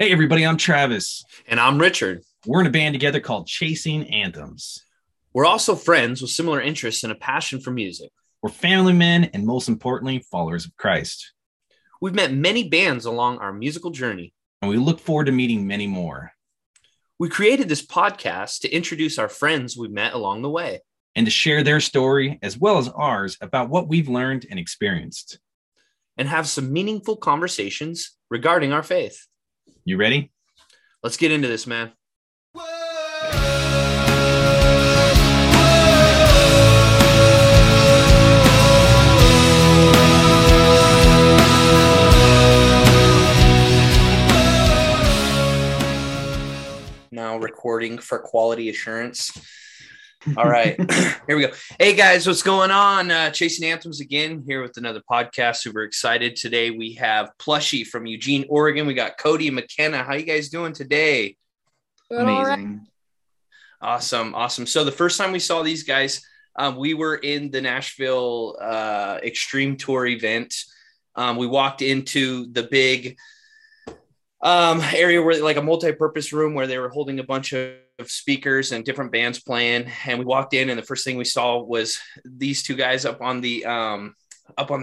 Hey, everybody, I'm Travis. And I'm Richard. We're in a band together called Chasing Anthems. We're also friends with similar interests and a passion for music. We're family men and, most importantly, followers of Christ. We've met many bands along our musical journey, and we look forward to meeting many more. We created this podcast to introduce our friends we've met along the way and to share their story as well as ours about what we've learned and experienced, and have some meaningful conversations regarding our faith. You ready? Let's get into this, man. Now recording for quality assurance. All right, here we go. Hey guys, what's going on? Chasing Anthems again here with another podcast. Super excited today. We have Plushie from Eugene, Oregon. We got Cody and McKenna. How you guys doing today? Amazing. Right. Awesome. So the first time we saw these guys, we were in the Nashville Extreme Tour event. We walked into the big area where, like, a multi-purpose room where they were holding a bunch of speakers and different bands playing, and we walked in and the first thing we saw was these two guys up on the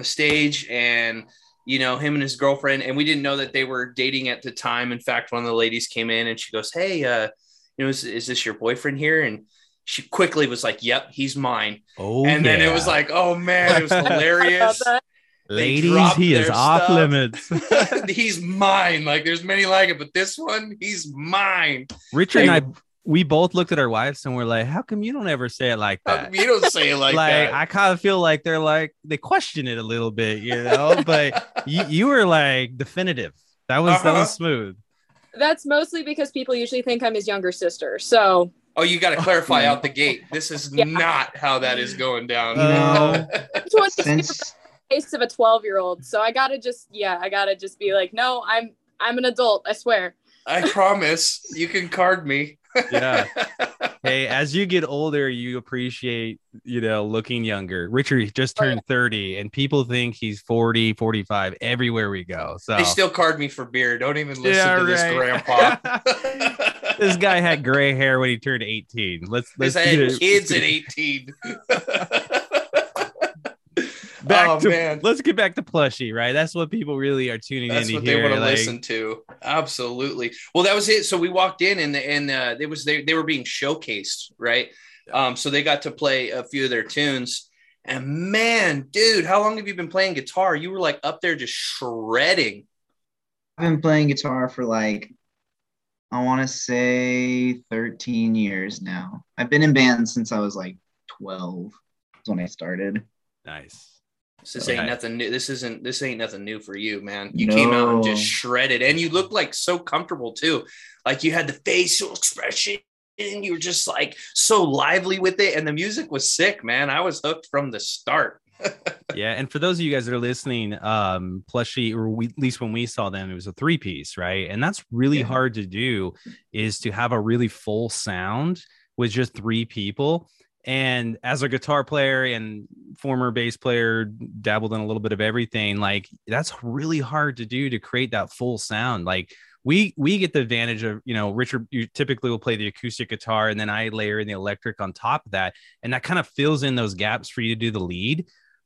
stage, and, you know, him and his girlfriend, and we didn't know that they were dating at the time. In fact, one of the ladies came in and she goes, "Hey, you know, is this your boyfriend here?" And she quickly was like, "Yep, he's mine." Oh, and yeah. Then it was like, oh man, it was hilarious. Ladies, he is off limits. He's mine. Like, there's many like it, but this one, he's mine. Richard and I, we both looked at our wives and we're like, "How come you don't ever say it like that? You don't say it like that." I kind of feel like they're like, they question it a little bit, you know. But you were like definitive. That was smooth. That's mostly because people usually think I'm his younger sister. So. Oh, you got to clarify out the gate. This is not how that is going down. Face of a 12-year-old, so I gotta just be like, "No, I'm an adult, I swear." I promise. You can card me. Yeah. Hey, as you get older, you appreciate, you know, looking younger. Richard just turned 30 and people think he's 40, 45 everywhere we go. So they still card me for beer. Don't even listen to this grandpa. This guy had gray hair when he turned 18. Let's I had kids at 18. Let's get back to Plushie, right? That's what people really are tuning in to hear. That's what they want to listen to. Absolutely. Well, that was it. So we walked in and it was they were being showcased, right? So they got to play a few of their tunes. And man, dude, how long have you been playing guitar? You were like up there just shredding. I've been playing guitar for like, I want to say 13 years now. I've been in bands since I was like 12 is when I started. Nice. Ain't nothing new. This ain't nothing new for you, man. You came out and just shredded, and you looked like so comfortable too. Like, you had the facial expression, and you were just like so lively with it. And the music was sick, man. I was hooked from the start. Yeah, and for those of you guys that are listening, Plushie, or at least when we saw them, it was a 3-piece, right? And that's really hard to do, is to have a really full sound with just 3 people. And as a guitar player and former bass player, dabbled in a little bit of everything, like, that's really hard to do, to create that full sound. Like, we get the advantage of, you know, Richard, you typically will play the acoustic guitar, and then I layer in the electric on top of that. And that kind of fills in those gaps for you to do the lead.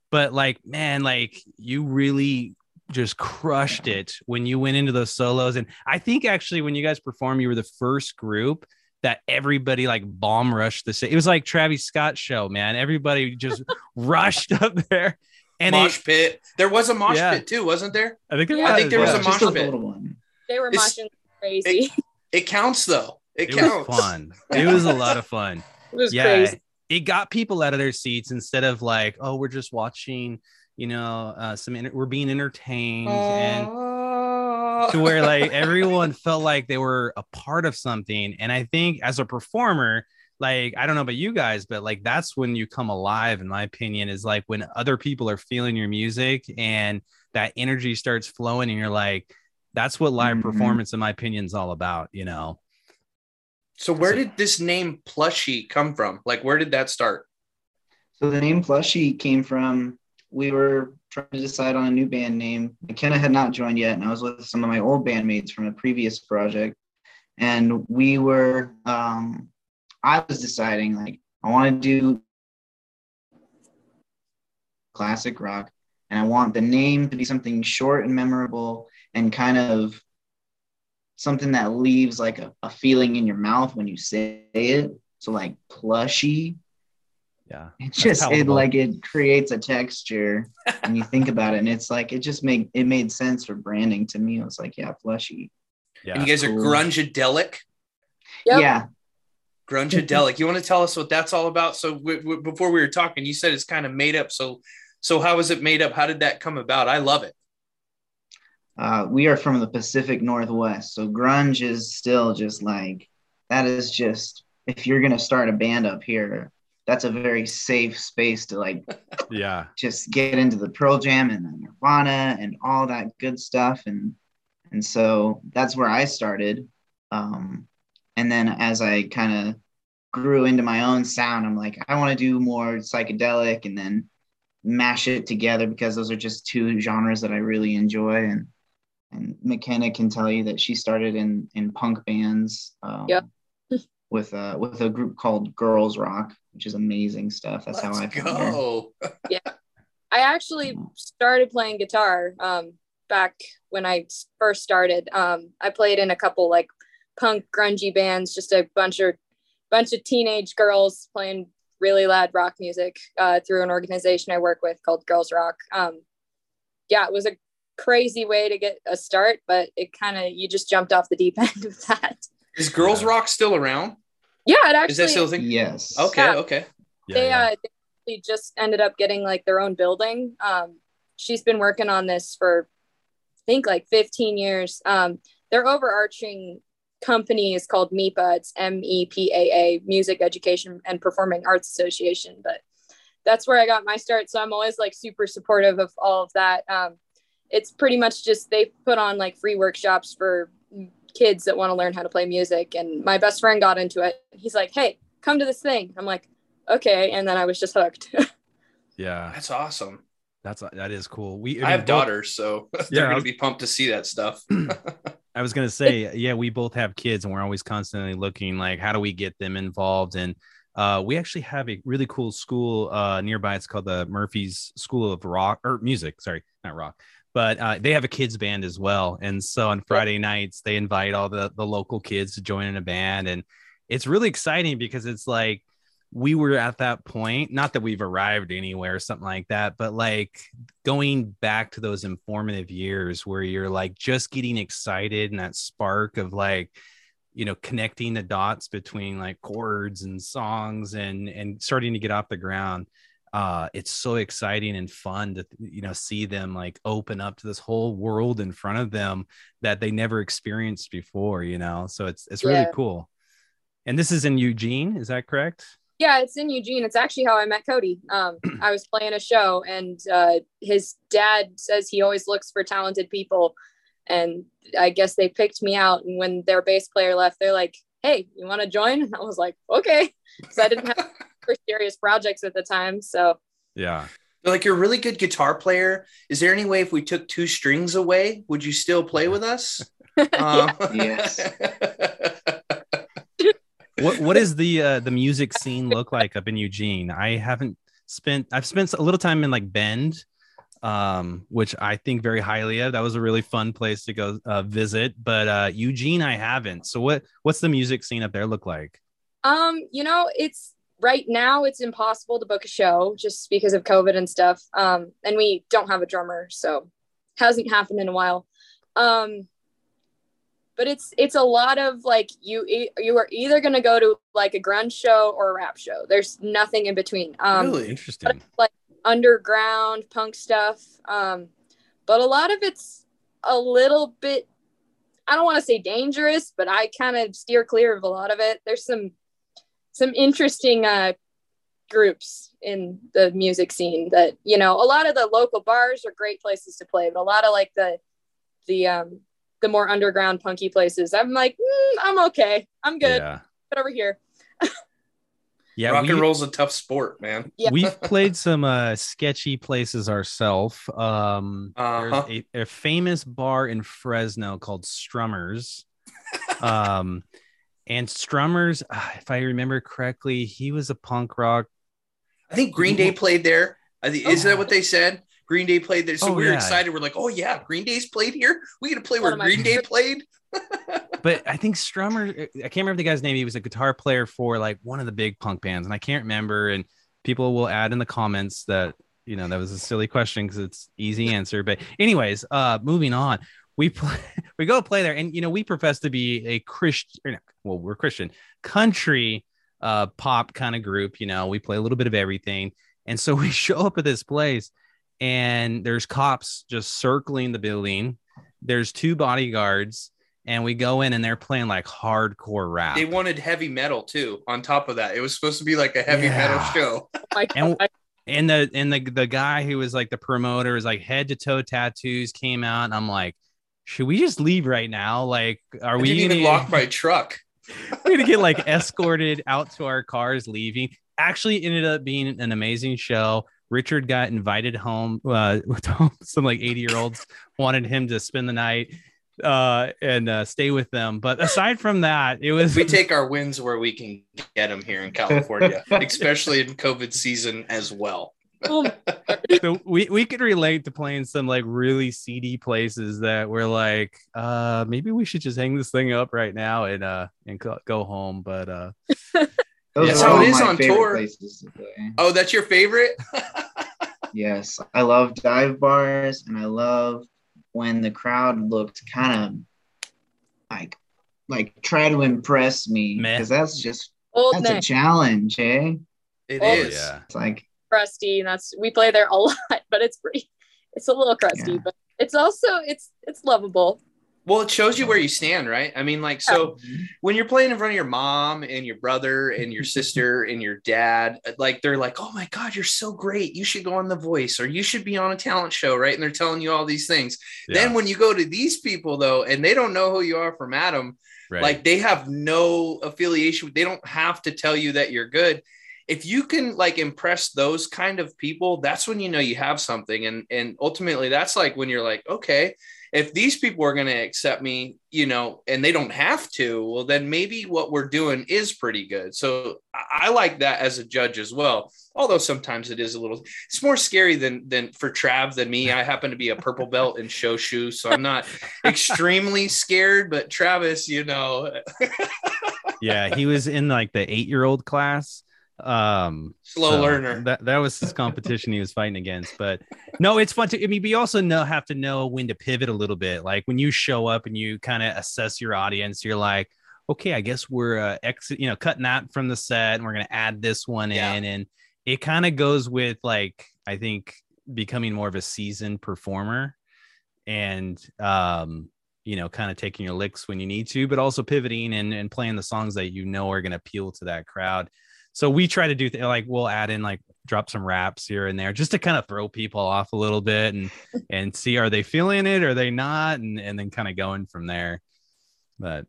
But like, man, like, you really just crushed it when you went into those solos. And I think actually when you guys performed, you were the first group that everybody like bomb rushed the stage. It was like Travis Scott's show, man. Everybody just rushed up there. And mosh pit. There was a mosh pit too, wasn't there? I think there was a mosh pit. They were moshing crazy. It counts though. It counts. Was fun. It was a lot of fun. It was crazy. It got people out of their seats instead of like, "Oh, we're just watching, you know, we're being entertained." To where like everyone felt like they were a part of something. And I think as a performer, like, I don't know about you guys, but like, that's when you come alive, in my opinion, is like when other people are feeling your music and that energy starts flowing, and you're like, that's what live performance, in my opinion, is all about, you know? So where did this name Plushie come from? Like, where did that start? So the name Plushie came from we were trying to decide on a new band name. McKenna had not joined yet, and I was with some of my old bandmates from a previous project. And we were, I was deciding, like, I want to do classic rock, and I want the name to be something short and memorable and kind of something that leaves, like, a feeling in your mouth when you say it. So, like, Plushie. Yeah. It's just, it, like, it creates a texture when you think about it. And it's, like, it just made sense for branding to me. I was like, yeah, Plushie. Yeah. And you guys are Grungedelic? Yep. Yeah. Grungedelic. You want to tell us what that's all about? So before we were talking, you said it's kind of made up. So how was it made up? How did that come about? I love it. We are from the Pacific Northwest. So grunge is still just like, that is just, if you're going to start a band up here, that's a very safe space to like, yeah, just get into the Pearl Jam and the Nirvana and all that good stuff. And so that's where I started. And then as I kind of grew into my own sound, I'm like, I want to do more psychedelic and then mash it together because those are just two genres that I really enjoy. And McKenna can tell you that she started in punk bands with a group called Girls Rock, which is amazing stuff. That's how I go. Yeah. I actually started playing guitar back when I first started. I played in a couple like punk grungy bands, just a bunch of teenage girls playing really loud rock music through an organization I work with called Girls Rock. Yeah, it was a crazy way to get a start, but it kind of, you just jumped off the deep end with that. Is Girls Rock still around? Yeah, it actually is. That still a thing? Yes. Okay, yeah. Okay. They just ended up getting like their own building. She's been working on this for I think like 15 years. Their overarching company is called MEPA. It's MEPAA, Music Education and Performing Arts Association. But that's where I got my start. So I'm always like super supportive of all of that. It's pretty much just they put on like free workshops for kids that want to learn how to play music. And my best friend got into it. He's like, hey, come to this thing. I'm like, okay. And then I was just hooked. Yeah, that's awesome. That is cool. I have daughters, so they're going to be pumped to see that stuff. I was going to say, yeah, we both have kids and we're always constantly looking like, how do we get them involved? And we actually have a really cool school nearby. It's called the Murphy's School of Rock or Music. Sorry, not rock, but they have a kids band as well. And so on Friday nights, they invite all the local kids to join in a band. And it's really exciting because it's like, we were at that point, not that we've arrived anywhere or something like that, but like going back to those informative years where you're like just getting excited and that spark of like, you know, connecting the dots between like chords and songs and starting to get off the ground. It's so exciting and fun to, you know, see them like open up to this whole world in front of them that they never experienced before, you know? So it's really cool. And this is in Eugene. Is that correct? Yeah, it's in Eugene. It's actually how I met Cody. I was playing a show and his dad says he always looks for talented people. And I guess they picked me out. And when their bass player left, they're like, hey, you want to join? And I was like, okay. Because I didn't have serious projects at the time. So yeah. Like, you're a really good guitar player. Is there any way if we took two strings away, would you still play with us? Yes. What does the music scene look like up in Eugene? I've spent a little time in like Bend, which I think very highly of. That was a really fun place to go visit, but Eugene I haven't. So what's the music scene up there look like? You know, it's right now it's impossible to book a show just because of COVID and stuff. And we don't have a drummer, so hasn't happened in a while. But it's a lot of like you are either going to go to like a grunge show or a rap show. There's nothing in between. Really interesting. Like underground punk stuff. But a lot of it's a little bit, I don't want to say dangerous, but I kind of steer clear of a lot of it. There's some interesting groups in the music scene that, you know, a lot of the local bars are great places to play, but a lot of like the more underground punky places, I'm like, I'm okay. I'm good. Yeah. But over here. Yeah, rock and roll's a tough sport, man. Yeah. We've played some sketchy places ourselves. There's a famous bar in Fresno called Strummer's. And Strummer's, if I remember correctly, he was a punk rock. I think Green Day played there. Isn't that what they said? Green Day played there. So we were excited. We're like, oh yeah, Green Day's played here. We get to play where Green Day played. But I think Strummer, I can't remember the guy's name. He was a guitar player for like one of the big punk bands. And I can't remember. And people will add in the comments that, you know, that was a silly question because it's easy answer. But anyways, moving on, we go play there. And, you know, we profess to be a Christian. Well, we're Christian country pop kind of group. You know, we play a little bit of everything. And so we show up at this place and there's cops just circling the building. There's two bodyguards. And we go in and they're playing like hardcore rap. They wanted heavy metal too. On top of that, it was supposed to be like a heavy metal show. And the guy who was like the promoter was like head to toe tattoos came out. And I'm like, should we just leave right now? Like, we didn't even lock my truck. We're gonna get like escorted out to our cars leaving. Actually, ended up being an amazing show. Richard got invited home. Some like 80-year-olds wanted him to spend the night and stay with them, but aside from that, it was, we take our wins where we can get them here in California, especially in COVID season as well. So we could relate to playing some like really seedy places that we're like, maybe we should just hang this thing up right now and go home. But that's how it is on tour. Oh, that's your favorite? Yes, I love dive bars, and I love when the crowd looked kind of like try to impress me, because that's a challenge, eh? It is. Yeah. It's like crusty, and we play there a lot, but it's a little crusty, but it's also it's lovable. Well, it shows you where you stand, right? I mean, like, so when you're playing in front of your mom and your brother and your sister and your dad, like, they're like, oh my God, you're so great. You should go on The Voice, or you should be on a talent show, right? And they're telling you all these things. Yeah. Then when you go to these people, though, and they don't know who you are from Adam, right. Like, they have no affiliation. They don't have to tell you that you're good. If you can like impress those kind of people, that's when you know you have something. And ultimately, that's like when you're like, okay, if these people are going to accept me, you know, and they don't have to, well, then maybe what we're doing is pretty good. So I like that as a judge as well. Although sometimes it is it's more scary than for Trav than me. I happen to be a purple belt in show shoe, so I'm not extremely scared, but Travis, you know. Yeah, he was in like the 8-year-old class. Slow learner. That was his competition he was fighting against. But no, it's fun to, I mean, we also have to know when to pivot a little bit. Like when you show up and you kind of assess your audience, you're like, okay, I guess we're cutting that from the set, and we're going to add this one in. And it kind of goes with, like, I think becoming more of a seasoned performer and, you know, kind of taking your licks when you need to, but also pivoting and playing the songs that, you know, are going to appeal to that crowd. So we try to do like, we'll add in, like, drop some raps here and there just to kind of throw people off a little bit and see, are they feeling it? Are they not? And then kind of going from there. But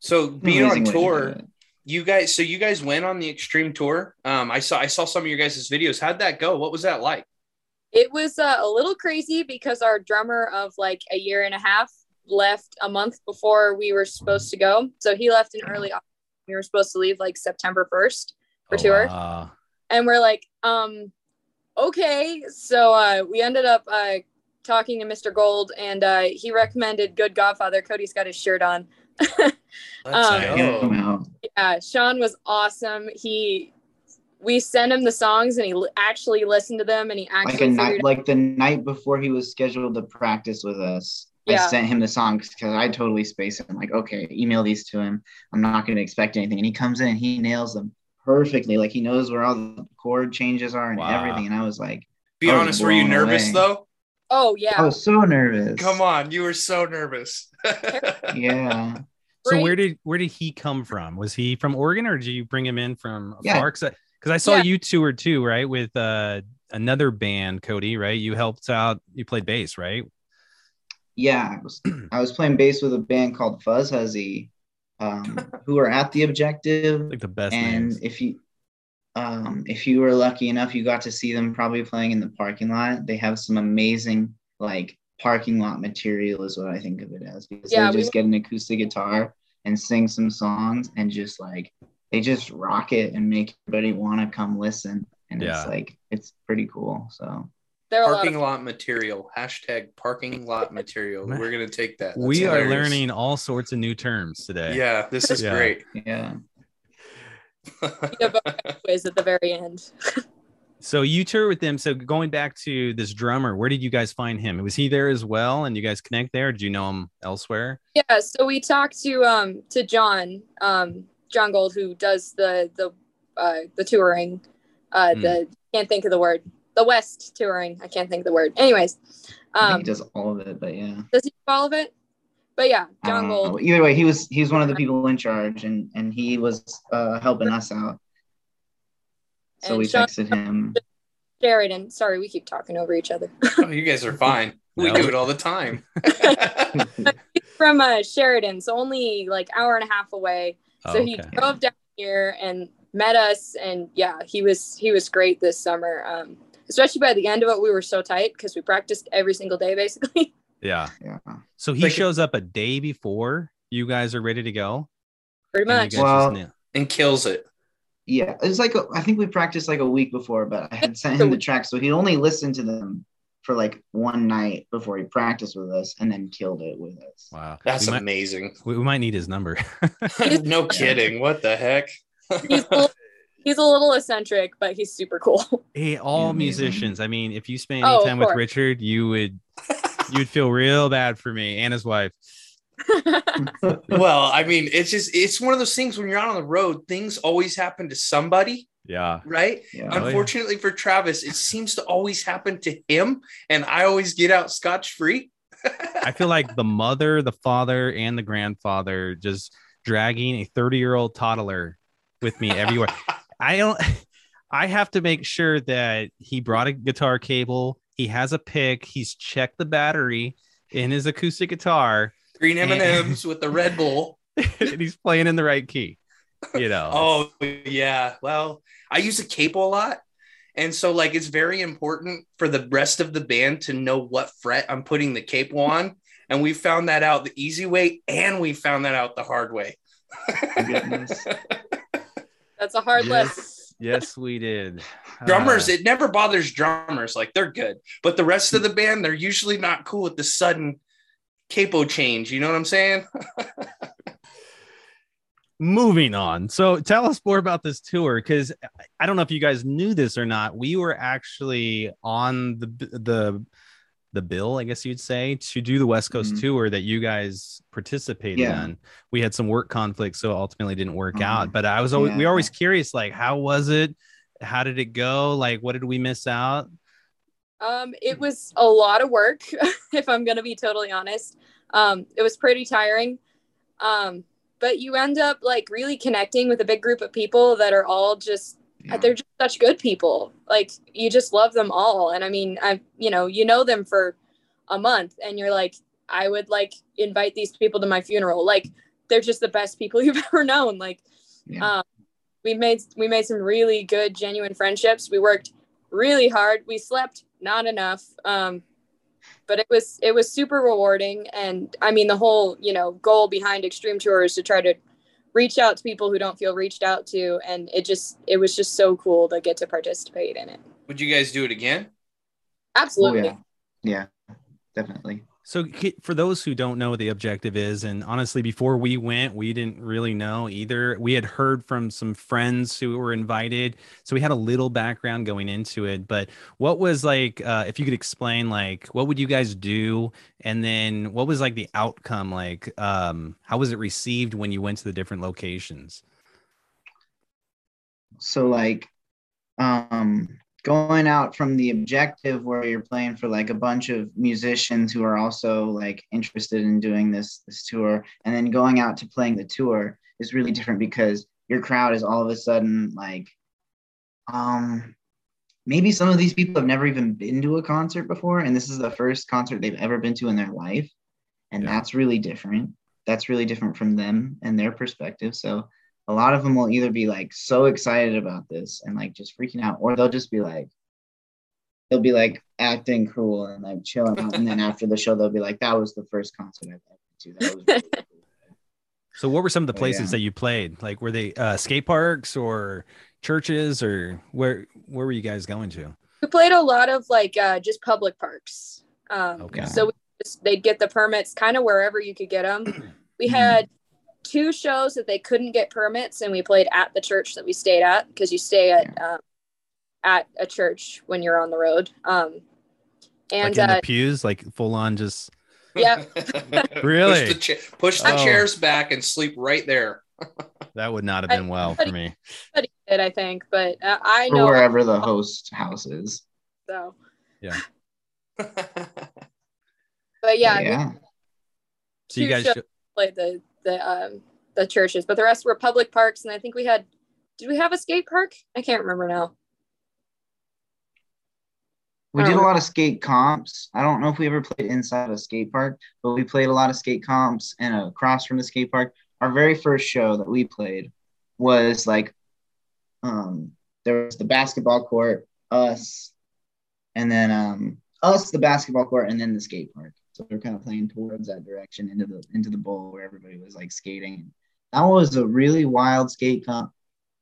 so being on tour, you guys went on the Extreme Tour. I saw some of your guys' videos. How'd that go? What was that like? It was a little crazy because our drummer of like a year and a half left a month before we were supposed to go. So he left in early October. We were supposed to leave like September 1st for tour. Wow. And we're like, okay. So we ended up talking to Mr. Gold, and he recommended Good Godfather. Cody's got his shirt on. Yeah, Sean was awesome. We sent him the songs, and he actually listened to them, and he actually the night before he was scheduled to practice with us. I sent him the songs because I totally spaced it. I'm like, okay, email these to him. I'm not going to expect anything. And he comes in and he nails them perfectly. Like, he knows where all the chord changes are and everything. And I was like, were you nervous though? Oh yeah. I was so nervous. Come on. You were so nervous. Yeah. So where did he come from? Was he from Oregon, or did you bring him in from far? Cause I saw you toured too, right? With another band, Cody, right? You helped out, you played bass, right? Yeah, I was playing bass with a band called Fuzz Huzzy, who are at the Objective. Like the best. And names. If you If you were lucky enough, you got to see them probably playing in the parking lot. They have some amazing, like, parking lot material is what I think of it as, because yeah, they just get an acoustic guitar and sing some songs and just, like, they just rock it and make everybody want to come listen. And yeah, it's like, it's pretty cool. So parking lot material, hashtag parking lot material. We're going to take that. That's we hilarious. Are learning all sorts of new terms today. Yeah, this is great. Yeah. Quiz at the very end. So you tour with them. So going back to this drummer, where did you guys find him? Was he there as well? And you guys connect there? Or did you know him elsewhere? Yeah. So we talked to John Gold, who does the touring, the West touring. I can't think of the word. Anyways. I think he does all of it, but yeah. Does he do all of it? But yeah, John Gold. Either way, he's one of the people in charge, and he was helping us out. So we texted him. Sheridan, sorry, we keep talking over each other. Oh, you guys are fine. We do it all the time. From Sheridan, so only like hour and a half away. So he drove down here and met us, and yeah, he was great this summer. Especially by the end of it, we were so tight because we practiced every single day basically. Yeah. So he shows up a day before you guys are ready to go. Pretty much. And kills it. Yeah. It's like, I think we practiced like a week before, but I had sent him the tracks. So he only listened to them for like one night before he practiced with us and then killed it with us. Wow. That's amazing. We might need his number. No kidding. What the heck? He's a little eccentric, but he's super cool. Hey, all musicians. I mean, if you spend any time with Richard, you would... You'd feel real bad for me and his wife. Well, I mean, it's one of those things when you're out on the road, things always happen to somebody. Yeah. Right. Yeah. Unfortunately for Travis, it seems to always happen to him. And I always get out scotch-free. I feel like the mother, the father, and the grandfather just dragging a 30-year-old toddler with me everywhere. I have to make sure that he brought a guitar cable. He has a pick. He's checked the battery in his acoustic guitar. Green M&Ms with the Red Bull. And he's playing in the right key, you know. Oh, yeah. Well, I use a capo a lot. And so, like, it's very important for the rest of the band to know what fret I'm putting the capo on. And we found that out the easy way, and we found that out the hard way. That's a hard lesson. Yes, we did. Drummers, it never bothers drummers. Like, they're good. But the rest of the band, they're usually not cool with the sudden capo change. You know what I'm saying? Moving on. So tell us more about this tour, because I don't know if you guys knew this or not. We were actually on the bill, I guess you'd say, to do the West Coast tour that you guys participated in. We had some work conflicts, so ultimately didn't work out, but I was always, we were always curious, like, how was it? How did it go? Like, what did we miss out? It was a lot of work, if I'm going to be totally honest. It was pretty tiring. But you end up like really connecting with a big group of people that are all just, they're just such good people. Like, you just love them all. And I mean, you know them for a month and you're like, I would like invite these people to my funeral. Like, they're just the best people you've ever known. Like, we made some really good, genuine friendships. We worked really hard. We slept not enough. But it was super rewarding. And I mean, the whole, goal behind Extreme Tour is to try to reach out to people who don't feel reached out to. And it was just so cool to get to participate in it. Would you guys do it again? Absolutely. Oh, yeah, definitely. So for those who don't know what the Objective is, and honestly, before we went, we didn't really know either. We had heard from some friends who were invited. So we had a little background going into it, but what was like, if you could explain, like, what would you guys do? And then what was like the outcome? Like, how was it received when you went to the different locations? So like, going out from the Objective where you're playing for like a bunch of musicians who are also like interested in doing this tour, and then going out to playing the tour is really different because your crowd is all of a sudden like, maybe some of these people have never even been to a concert before, and this is the first concert they've ever been to in their life. And that's really different from them and their perspective. So a lot of them will either be like so excited about this and like just freaking out, or they'll just be like, they'll be like acting cool and like chilling out. And then after the show, they'll be like, that was the first concert I've ever been to. That was really cool. So what were some of the places that you played? Like, were they skate parks or churches, or where were you guys going to? We played a lot of like just public parks. So we just, they'd get the permits kind of wherever you could get them. We had two shows that they couldn't get permits, and we played at the church that we stayed at, because you stay at a church when you're on the road. And like in the pews, like full on just... Yeah. Really? Push the chairs back and sleep right there. That would not have been well for me. But he did, I think, but I know... Or wherever the host house is. So. Yeah. But yeah. So you guys played the churches, but the rest were public parks, and I think we had... Did we have a skate park? I can't remember now. We did a lot of skate comps. I don't know if we ever played inside a skate park, but we played a lot of skate comps and across from the skate park. Our very first show that we played was like, there was the basketball court, the basketball court, and then the skate park. So we were kind of playing towards that direction into the bowl where everybody was like skating. That was a really wild skate comp.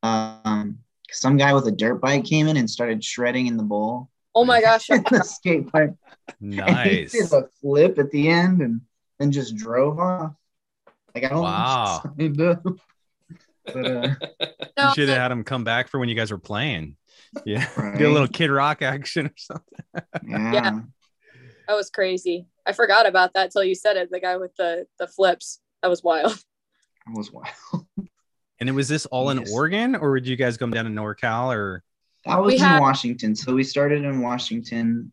Some guy with a dirt bike came in and started shredding in the bowl. Oh my gosh! The skate park. Nice. He did a flip at the end and then just drove off. Like, I don't know. But you should have had him come back for when you guys were playing. Yeah, right. Do a little Kid Rock action or something. Yeah, that was crazy. I forgot about that till you said it. The guy with the flips. That was wild. That was wild. And it was this all in Oregon, or would you guys come down to NorCal or? That was in Washington. So we started in Washington.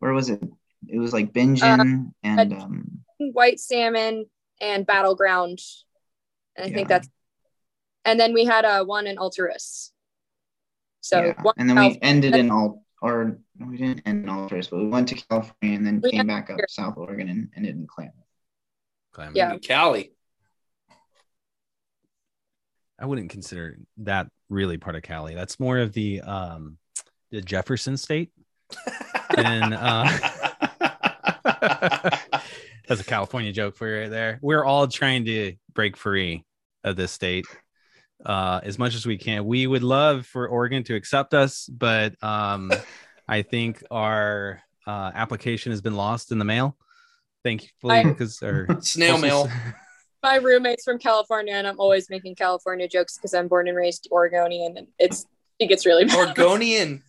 Where was it? It was like Bingen and White Salmon and Battleground. And I think that's. And then we had one in Alturas. So and then we ended in we didn't end in Alturas, but we went to California and then came back up South Oregon and ended in Klamath. Yeah, Cali. I wouldn't consider that really part of Cali. That's more of the Jefferson State. And that's a California joke for you right there. We're all trying to break free of this state as much as we can. We would love for Oregon to accept us, but I think our application has been lost in the mail. Thankfully, because our snail mail. My roommate's from California, and I'm always making California jokes because I'm born and raised Oregonian, and it gets really bad. Oregonian.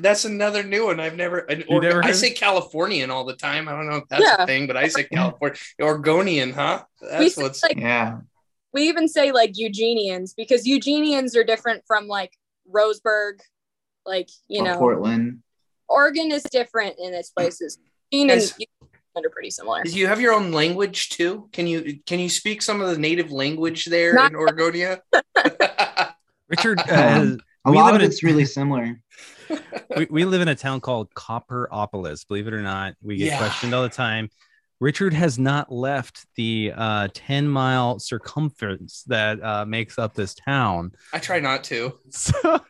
That's another new one. I say Californian all the time. I don't know if that's a thing, but I say California. Oregonian, huh? That's what's like, yeah. We even say like Eugenians, because Eugenians are different from like Roseburg, like or Portland. Oregon is different in its places. Are pretty similar. Do you have your own language too? Can you speak some of the native language there in Oregonia? Richard, a lot of it's really similar. We live in a town called Copperopolis. Believe it or not, we get questioned all the time. Richard has not left the 10-mile circumference that makes up this town. I try not to. So,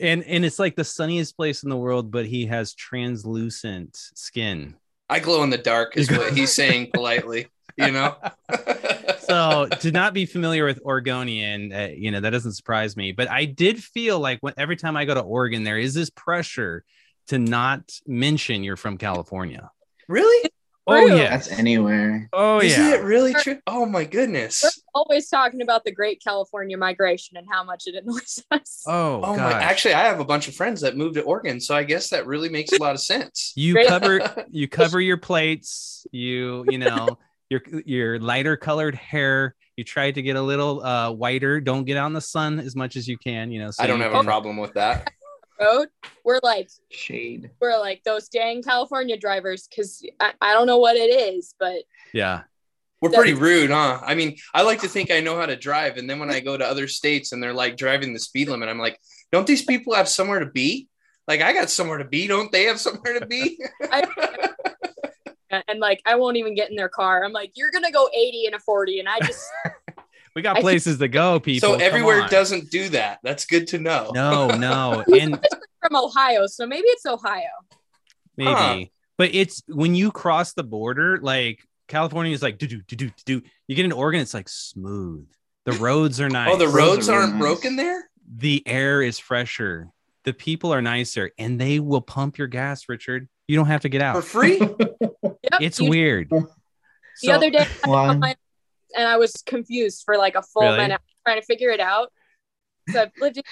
and it's like the sunniest place in the world, but he has translucent skin. I glow in the dark is what he's saying politely, So to not be familiar with Oregonian, that doesn't surprise me. But I did feel like every time I go to Oregon, there is this pressure to not mention you're from California. Really? Oh, yeah. That's anywhere. Oh, yeah. Isn't it really true? Oh, my goodness. We're always talking about the Great California Migration and how much it annoys us. Oh my. Actually, I have a bunch of friends that moved to Oregon, so I guess that really makes a lot of sense. You cover your plates. Your lighter colored hair. You try to get a little whiter. Don't get out in the sun as much as you can. So I don't have a problem with that. We're like shade. We're like those dang California drivers, because I don't know what it is, but we're pretty rude, huh? I mean, I like to think I know how to drive, and then when I go to other states and they're like driving the speed limit, I'm like, don't these people have somewhere to be? Like, I got somewhere to be. Don't they have somewhere to be? And like, I won't even get in their car. I'm like, you're gonna go 80 and a 40, and I just We got places to go, people. So everywhere doesn't do that. That's good to know. No. And from Ohio, so maybe it's Ohio. Maybe. Huh. But it's when you cross the border, like California is like do. You get in Oregon, it's like smooth. The roads are nice. Oh, the roads aren't broken there? The air is fresher. The people are nicer, and they will pump your gas, Richard. You don't have to get out. For free? Yep, it's weird. The other day, and I was confused for like a full minute trying to figure it out. So I've lived in,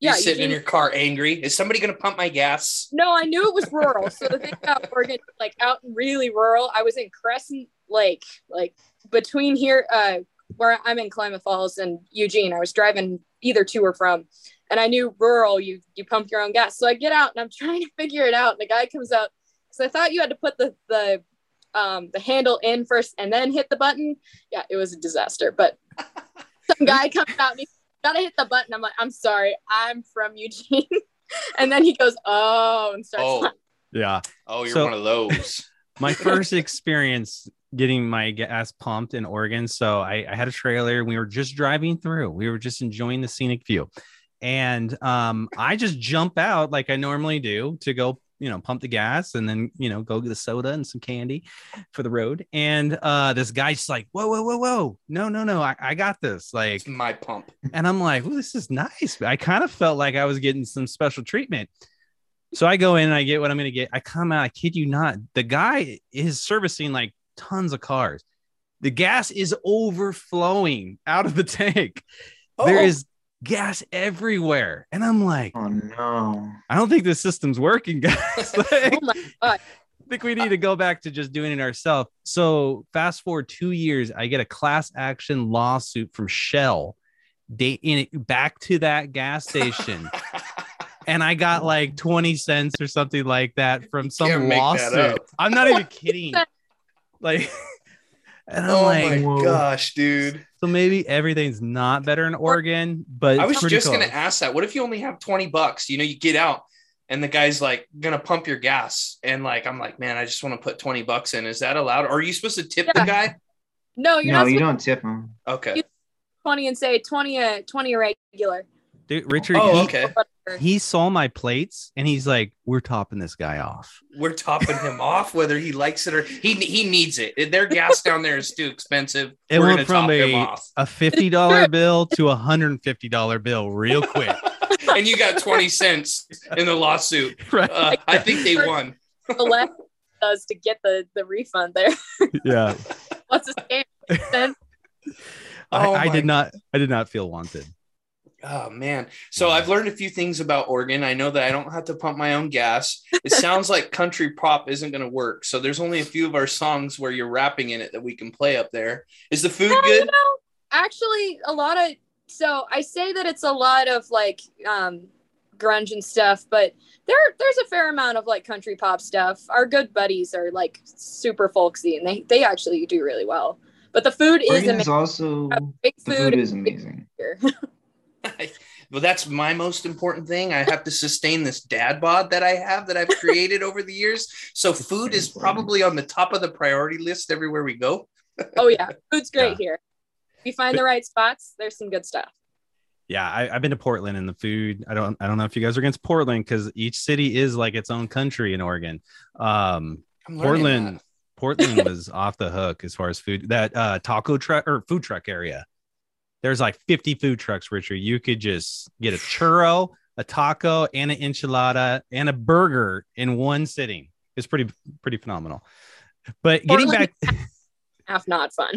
you're sitting in your car angry. Is somebody going to pump my gas? No, I knew it was rural. So the thing about Oregon, like out in really rural, I was in Crescent Lake, like between here, where I'm in Klamath Falls and Eugene. I was driving either to or from, and I knew rural, you pump your own gas. So I get out and I'm trying to figure it out. And the guy comes out. So I thought you had to put the handle in first and then hit the button. Yeah, it was a disaster. But some guy comes out and he's gotta hit the button. I'm like, I'm sorry, I'm from Eugene. And then he goes, oh, and starts laughing. Yeah. Oh, you're one of those. My first experience getting my gas pumped in Oregon. So I had a trailer. We were just driving through. We were just enjoying the scenic view. And I just jump out like I normally do to go, pump the gas and then, go get a soda and some candy for the road. And this guy's like, whoa. No. I got this. Like it's my pump. And I'm like, well, this is nice. I kind of felt like I was getting some special treatment. So I go in and I get what I'm going to get. I come out. I kid you not. The guy is servicing like tons of cars. The gas is overflowing out of the tank. Oh. There is gas everywhere. And I'm like, oh no, I don't think this system's working, guys. Like, oh my God. I think we need to go back to just doing it ourselves. So fast forward 2 years, I get a class action lawsuit from Shell back to that gas station. And I got like 20 cents or something like that from some lawsuit. I'm not even kidding. Like, and I'm my gosh, dude. So maybe everything's not better in Oregon, but I was just going to ask that. What if you only have $20? You get out and the guy's like going to pump your gas. And like, I'm like, man, I just want to put $20 in. Is that allowed? Or are you supposed to tip the guy? No, you're not. You don't tip him. Okay. 20 and say 20 a regular. Dude, Richard, he saw my plates and he's like, we're topping this guy off. We're topping him off, whether he likes it or he needs it. Their gas down there is too expensive. It went from a $50 bill to a $150 bill real quick. And you got 20 cents in the lawsuit. Right. I think they won. The left does to get the refund there. Yeah. What's the scam? I did not feel wanted. Oh man. So I've learned a few things about Oregon. I know that I don't have to pump my own gas. It sounds like country pop isn't going to work. So there's only a few of our songs where you're rapping in it that we can play up there. Is the food good? Actually, I say that it's a lot of like grunge and stuff, but there's a fair amount of like country pop stuff. Our good buddies are like super folksy and they actually do really well. But the food is amazing. Amazing. Well, that's my most important thing. I have to sustain this dad bod that I have that I've created over the years. So food is probably on the top of the priority list everywhere we go. Oh yeah, food's great here. If you find the right spots, there's some good stuff. Yeah, I've been to Portland and the food. I don't know if you guys are against Portland because each city is like its own country in Oregon. Portland was off the hook as far as food. That taco truck or food truck area. There's like 50 food trucks, Richard. You could just get a churro, a taco, and an enchilada, and a burger in one sitting. It's pretty phenomenal. But Portland, getting back, half not fun.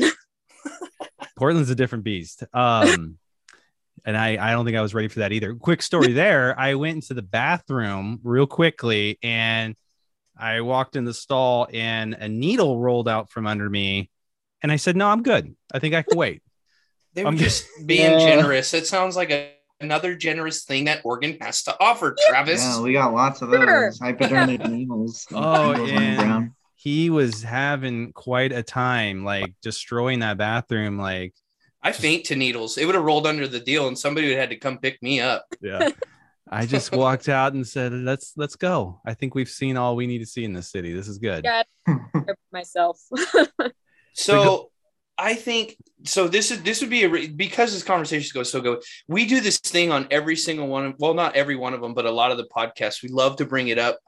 Portland's a different beast, and I don't think I was ready for that either. Quick story there. I went into the bathroom real quickly, and I walked in the stall, and a needle rolled out from under me, and I said, "No, I'm good. I think I can wait." They were just being generous. It sounds like another generous thing that Oregon has to offer, Travis. Yeah, we got lots of those hypodermic needles. And he was having quite a time, like destroying that bathroom. Like I faint to needles. It would have rolled under the deal, and somebody would have had to come pick me up. Yeah, I just walked out and said, "Let's go. I think we've seen all we need to see in this city. This is good." Yeah, myself. So. I think so. This would be because this conversation goes so good. We do this thing on every single one of, well, not every one of them, but a lot of the podcasts. We love to bring it up.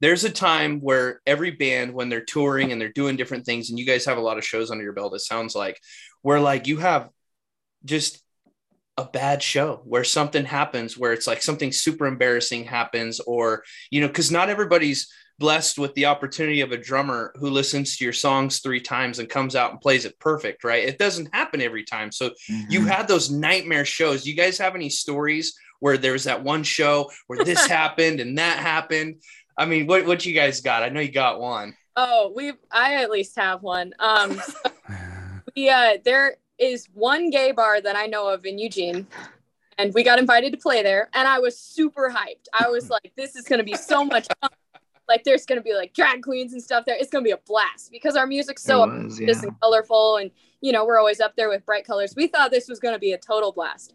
There's a time where every band, when they're touring and they're doing different things, and you guys have a lot of shows under your belt, it sounds like, where like you have just a bad show where something happens, where it's like something super embarrassing happens, or, you know, because not everybody's blessed with the opportunity of a drummer who listens to your songs 3 times and comes out and plays it perfect, right? It doesn't happen every time. So you had those nightmare shows. Do you guys have any stories where there was that one show where this happened and that happened? I mean, what you guys got? I know you got one. Oh, I at least have one. There is one gay bar that I know of in Eugene, and we got invited to play there, and I was super hyped. I was like, this is going to be so much fun. Like, there's going to be, like, drag queens and stuff there. It's going to be a blast because our music's so ambitious and colorful. And, you know, we're always up there with bright colors. We thought this was going to be a total blast.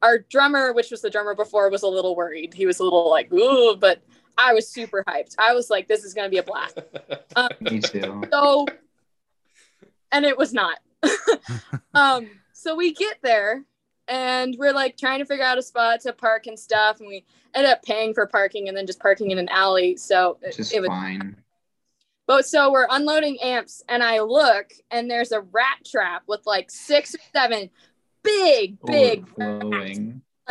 Our drummer, which was the drummer before, was a little worried. He was a little like, ooh, but I was super hyped. I was like, this is going to be a blast. Me too. So, and it was not. So we get there. And we're like trying to figure out a spot to park and stuff. And we ended up paying for parking and then just parking in an alley. So it was fine. But so we're unloading amps and I look and there's a rat trap with like 6 or 7 big rats,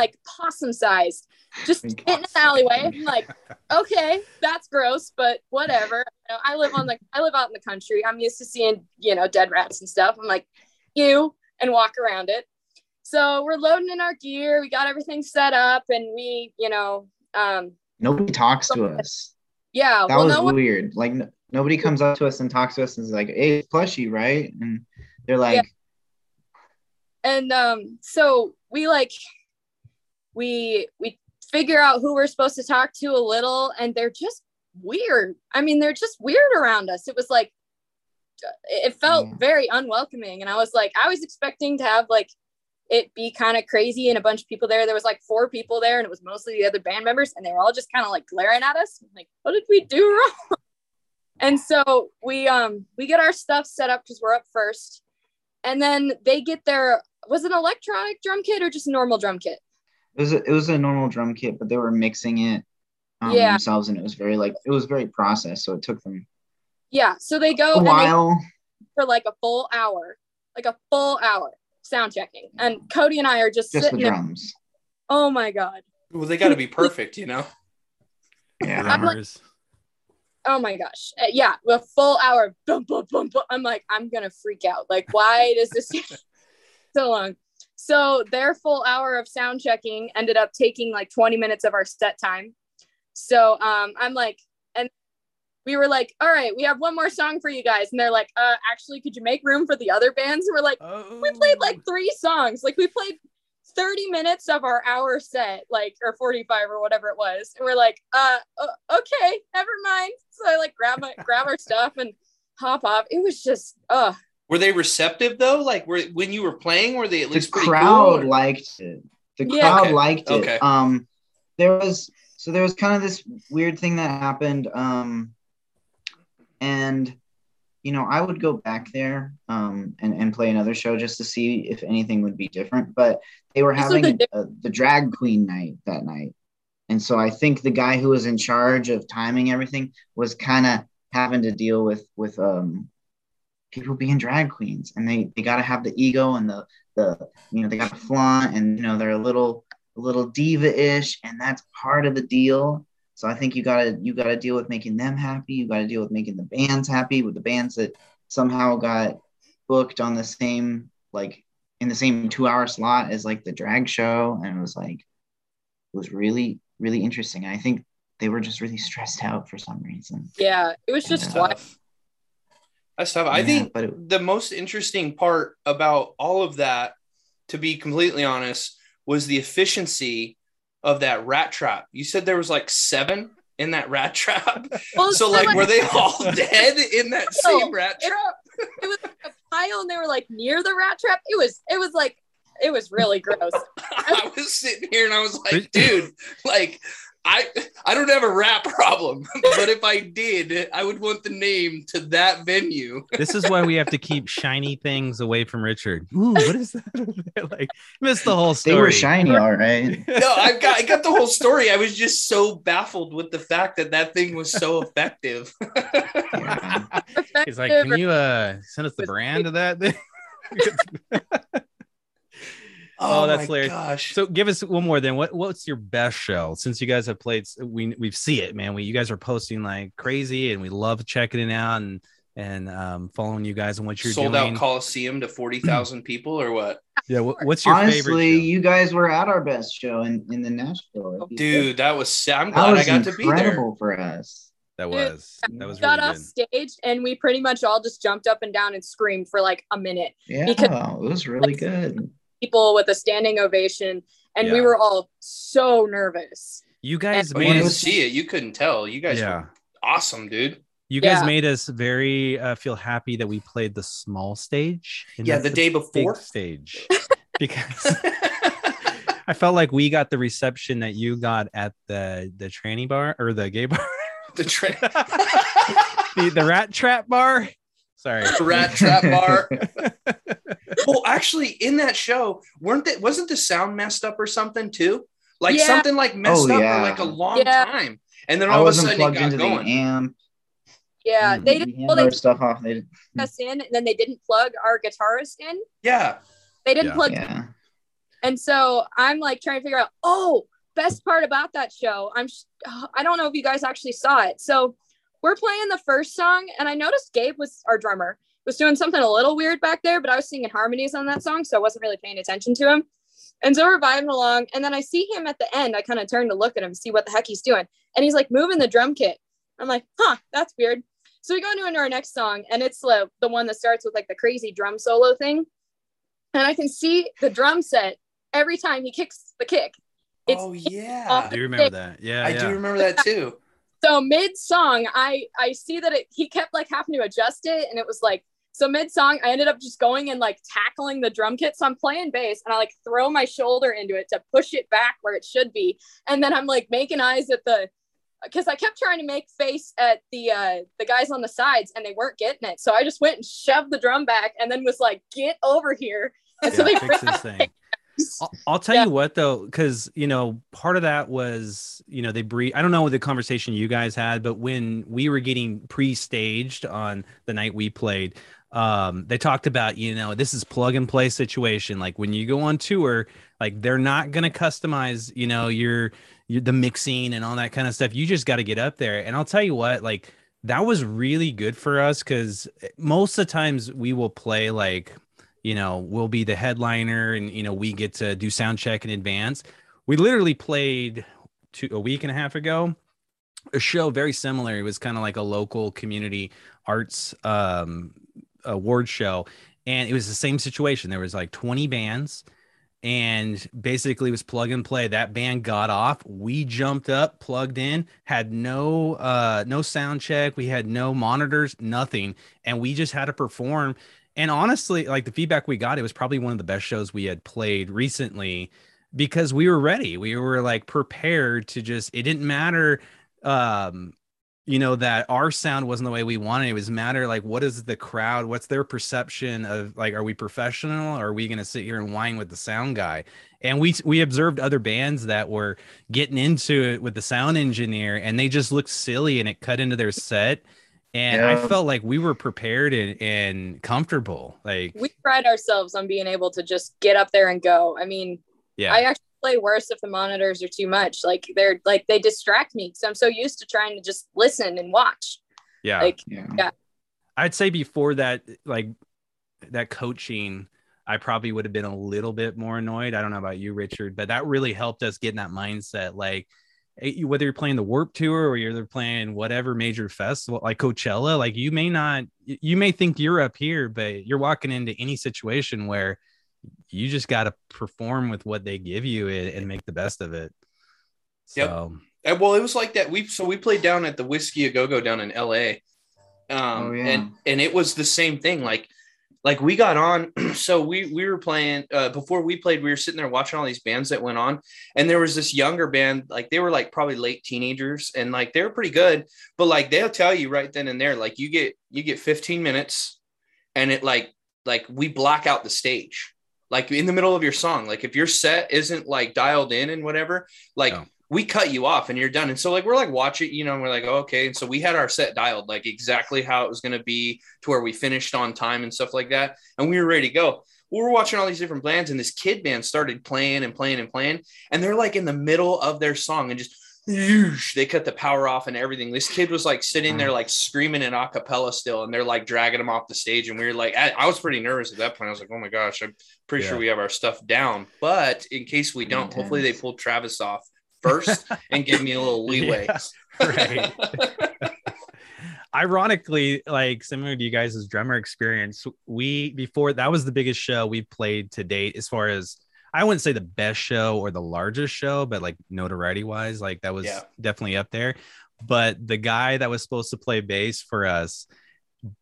like possum sized, just in an alleyway. I'm like, okay, that's gross, but whatever. You know, I live out in the country. I'm used to seeing, you know, dead rats and stuff. I'm like, ew, and walk around it. So we're loading in our gear. We got everything set up and we, you know. Nobody talks to us. Yeah. That was weird. Like nobody comes up to us and talks to us and is like, hey, it's Plushie, right? And they're like. Yeah. And so we like, we figure out who we're supposed to talk to a little, and they're just weird. I mean, they're just weird around us. It was like, it felt very unwelcoming. And I was like, I was expecting to have like, it be kind of crazy and a bunch of people there. There was like 4 people there and it was mostly the other band members and they were all just kind of like glaring at us. I'm like, what did we do wrong? And so we get our stuff set up because we're up first, and then they get their, was it an electronic drum kit or just a normal drum kit? It was a normal drum kit, but they were mixing it themselves, and it was very like, it was very processed. So it took them. Yeah. So they go for like a full hour. Sound checking, and Cody and I are just sitting the drums there. Oh my god, well they got to be perfect, you know. Yeah, like, oh my gosh, yeah, a full hour, boom, boom, boom, boom. I'm like, I'm gonna freak out, like why does this take so long? So their full hour of sound checking ended up taking like 20 minutes of our set time. So I'm like, and we were like, all right, we have one more song for you guys. And they're like, actually, could you make room for the other bands? And we're like, We played like 3 songs. Like we played 30 minutes of our hour set, like, or 45 or whatever it was. And we're like, okay, never mind. So I like grab our stuff and hop off. It was just, Were they receptive though? Like when you were playing, were they at least pretty cool? The crowd liked it. Okay. There was kind of this weird thing that happened. And, you know, I would go back there and play another show just to see if anything would be different. But they were having the drag queen night that night. And so I think the guy who was in charge of timing everything was kind of having to deal with people being drag queens. And they got to have the ego and the you know, they got to flaunt, and, you know, they're a little diva-ish. And that's part of the deal. So I think you gotta deal with making them happy. You gotta deal with making the bands happy, with the bands that somehow got booked on the same, like in the same 2-hour slot as like the drag show. And it was really, really interesting. And I think they were just really stressed out for some reason. Yeah, it was just tough. That's tough. Yeah, I think the most interesting part about all of that, to be completely honest, was the efficiency of that rat trap. You said there was like 7 in that rat trap. Well, so like were they all dead in that same rat trap? It was like a pile, and they were like near the rat trap. It was really gross. I was sitting here and I was like, dude, like I don't have a rap problem, but if I did, I would want the name to that venue. This is why we have to keep shiny things away from Richard. Ooh, what is that? Like, missed the whole story. They were shiny, all right. No, I got the whole story. I was just so baffled with the fact that that thing was so effective. Yeah. He's like, can you send us the brand of that thing? Oh, that's hilarious. Gosh. So give us one more then. What's your best show? Since you guys have played, we see it, man. You guys are posting like crazy, and we love checking it out and following you guys and what you're doing. Sold out Coliseum to 40,000 people or what? Yeah. What's your favorite? Honestly, you guys were at our best show in the Nashville. Dude, that was. I'm glad I got to be there. Incredible for us. That was really good. We got off stage and we pretty much all just jumped up and down and screamed for like a minute. Yeah, it was really good. People with a standing ovation, and we were all so nervous. You guys made us see it. You couldn't tell. You guys were awesome, dude. You guys made us very feel happy that we played the small stage. Yeah, the day before stage, because I felt like we got the reception that you got at the tranny bar or the gay bar, the rat trap bar. Sorry, rat trap bar. Well, actually, in that show, wasn't the sound messed up or something too? Like something like messed up for like a long time, and then all of a sudden it got going. Yeah, they didn't plug stuff off. They didn't plug us in, and then they didn't plug our guitarist in. Yeah, they didn't plug. Yeah. And so I'm like trying to figure out. Oh, best part about that show, I don't know if you guys actually saw it. So we're playing the first song, and I noticed Gabe was our drummer. Was doing something a little weird back there, but I was singing harmonies on that song, so I wasn't really paying attention to him. And so we're vibing along, and then I see him at the end. I kind of turn to look at him, see what the heck he's doing, and he's like moving the drum kit. I'm like, huh, that's weird. So we go into our next song, and it's the one that starts with like the crazy drum solo thing, and I can see the drum set every time he kicks the kick. I do remember that. Yeah, I do remember that too. So mid song, I see that he kept like having to adjust it, and it was like. So mid-song, I ended up just going and like tackling the drum kit. So I'm playing bass and I like throw my shoulder into it to push it back where it should be. And then I'm like making eyes at because I kept trying to make face at the guys on the sides and they weren't getting it. So I just went and shoved the drum back and then was like, get over here. And so they fix this thing. I'll tell you what though, because part of that was they I don't know what the conversation you guys had, but when we were getting pre-staged on the night we played, they talked about, this is plug and play situation. Like when you go on tour, like they're not going to customize, your the mixing and all that kind of stuff. You just got to get up there. And I'll tell you what, like that was really good for us because most of the times we will play like, we'll be the headliner and, we get to do sound check in advance. We literally played a week and a half ago. A show very similar. It was kind of like a local community arts, award show, and it was the same situation. There was like 20 bands and basically it was plug and play. That band got off, we jumped up, plugged in, had no sound check, we had no monitors, nothing, and we just had to perform. And honestly, like the feedback we got, it was probably one of the best shows we had played recently because we were ready. We were like prepared to it didn't matter that our sound wasn't the way we wanted. It was matter like, what is the crowd? What's their perception of like, are we professional? Or are we going to sit here and whine with the sound guy? And we observed other bands that were getting into it with the sound engineer and they just looked silly and it cut into their set. And I felt like we were prepared and comfortable. Like we pride ourselves on being able to just get up there and go. I mean, I actually play worse if the monitors are too much. Like they distract me. So I'm so used to trying to just listen and watch. Yeah. I'd say before that, like that coaching, I probably would have been a little bit more annoyed. I don't know about you, Richard, but that really helped us get in that mindset. Like whether you're playing the Warped Tour or you're playing whatever major festival, like Coachella, like you may think you're up here, but you're walking into any situation where you just got to perform with what they give you and make the best of it. So, yep. Well, it was like that. We played down at the Whiskey A Go-Go down in LA. And it was the same thing. Like like we got on. So we were playing, before we played, we were sitting there watching all these bands that went on, and there was this younger band, like they were like probably late teenagers, and like, they were pretty good, but like, they'll tell you right then and there, like you get 15 minutes and it like we block out the stage, like in the middle of your song. Like if your set isn't like dialed in and whatever, like no. We cut you off and you're done. And so like, we're like, watch it, you know, and we're like, oh, okay. And so we had our set dialed, like exactly how it was going to be to where we finished on time and stuff like that. And we were ready to go. We were watching all these different bands, and this kid band started playing and playing and playing. And they're like in the middle of their song and just, they cut the power off and everything. This kid was like sitting there, like screaming in a cappella still. And they're like dragging him off the stage. And we were like, I was pretty nervous at that point. I was like, oh my gosh, I'm pretty sure we have our stuff down, but in case we don't, hopefully they pull Travis off first and give me a little leeway. Yeah, right. Ironically, like similar to you guys' drummer experience, we before that was the biggest show we played to date, as far as, I wouldn't say the best show or the largest show, but like notoriety wise, like that was definitely up there. But the guy that was supposed to play bass for us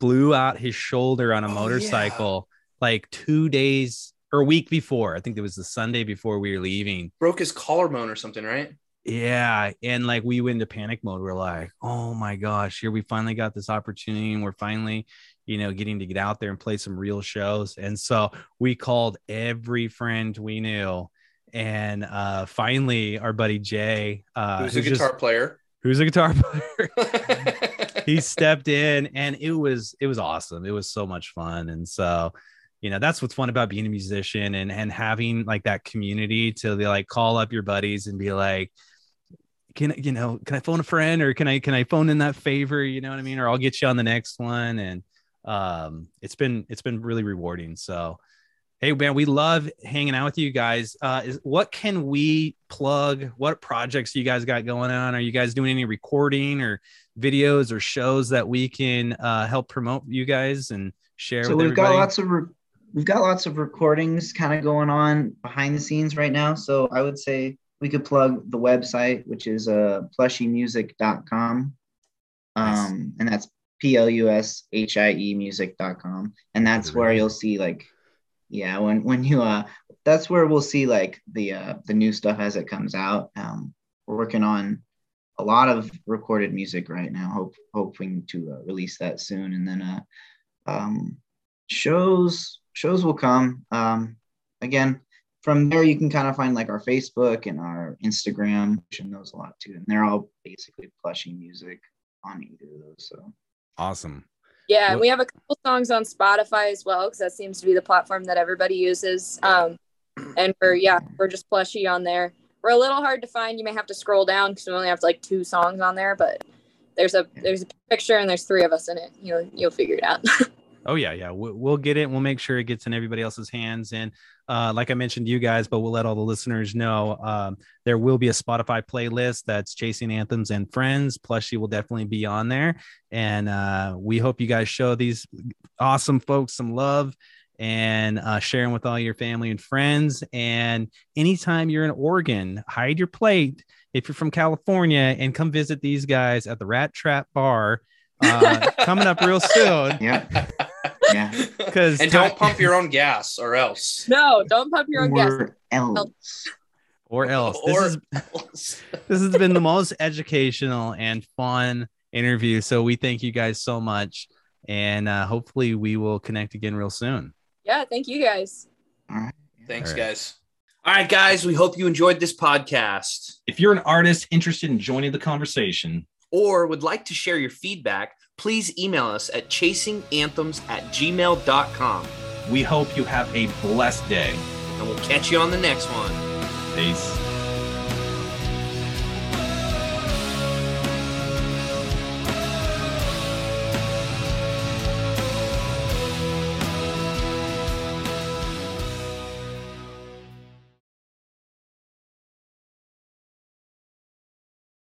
blew out his shoulder on a motorcycle like 2 days or a week before. I think it was the Sunday before we were leaving. Broke his collarbone or something, right? Yeah. And like we went into panic mode. We're like, oh my gosh, here we finally got this opportunity, and we're finally, you know, getting to get out there and play some real shows. And so we called every friend we knew. And finally, our buddy Jay, who's a guitar player, he stepped in, and it was awesome. It was so much fun. And so, you know, that's what's fun about being a musician and having like that community to like call up your buddies and be like, can I phone a friend, or can I phone in that favor? You know what I mean? Or I'll get you on the next one. And it's been really rewarding. So, hey man, we love hanging out with you guys. What can we plug? What projects you guys got going on? Are you guys doing any recording or videos or shows that we can help promote you guys and share? So with everybody? We've got lots of recordings kind of going on behind the scenes right now. So I would say we could plug the website, which is plushiemusic.com. Nice. And that's PLUSHIE music.com. And that's where you'll see like, when you, that's where we'll see like the new stuff as it comes out. We're working on a lot of recorded music right now, hoping to release that soon. And then shows will come. Again, from there you can kind of find like our Facebook and our Instagram, and those a lot too, and they're all basically Plushie Music on either of those. So awesome. And we have a couple songs on Spotify as well, because that seems to be the platform that everybody uses. And we're just Plushie on there. We're a little hard to find. You may have to scroll down because we only have like 2 songs on there, but there's a picture and there's 3 of us in it. You'll figure it out. Oh, yeah. We'll get it. We'll make sure it gets in everybody else's hands. And like I mentioned to you guys, but we'll let all the listeners know, there will be a Spotify playlist that's Chasing Anthems and Friends. Plushie will definitely be on there. And we hope you guys show these awesome folks some love and sharing with all your family and friends. And anytime you're in Oregon, hide your plate if you're from California and come visit these guys at the Rat Trap Bar. Coming up real soon. Yeah. And don't pump your own gas, or else. No, don't pump your own gas. Or else. This has been the most educational and fun interview. So we thank you guys so much, and hopefully we will connect again real soon. Yeah, thank you guys. All right. Thanks, guys. All right, guys. We hope you enjoyed this podcast. If you're an artist interested in joining the conversation, or would like to share your feedback, please email us at chasinganthems@gmail.com. We hope you have a blessed day, and we'll catch you on the next one. Peace.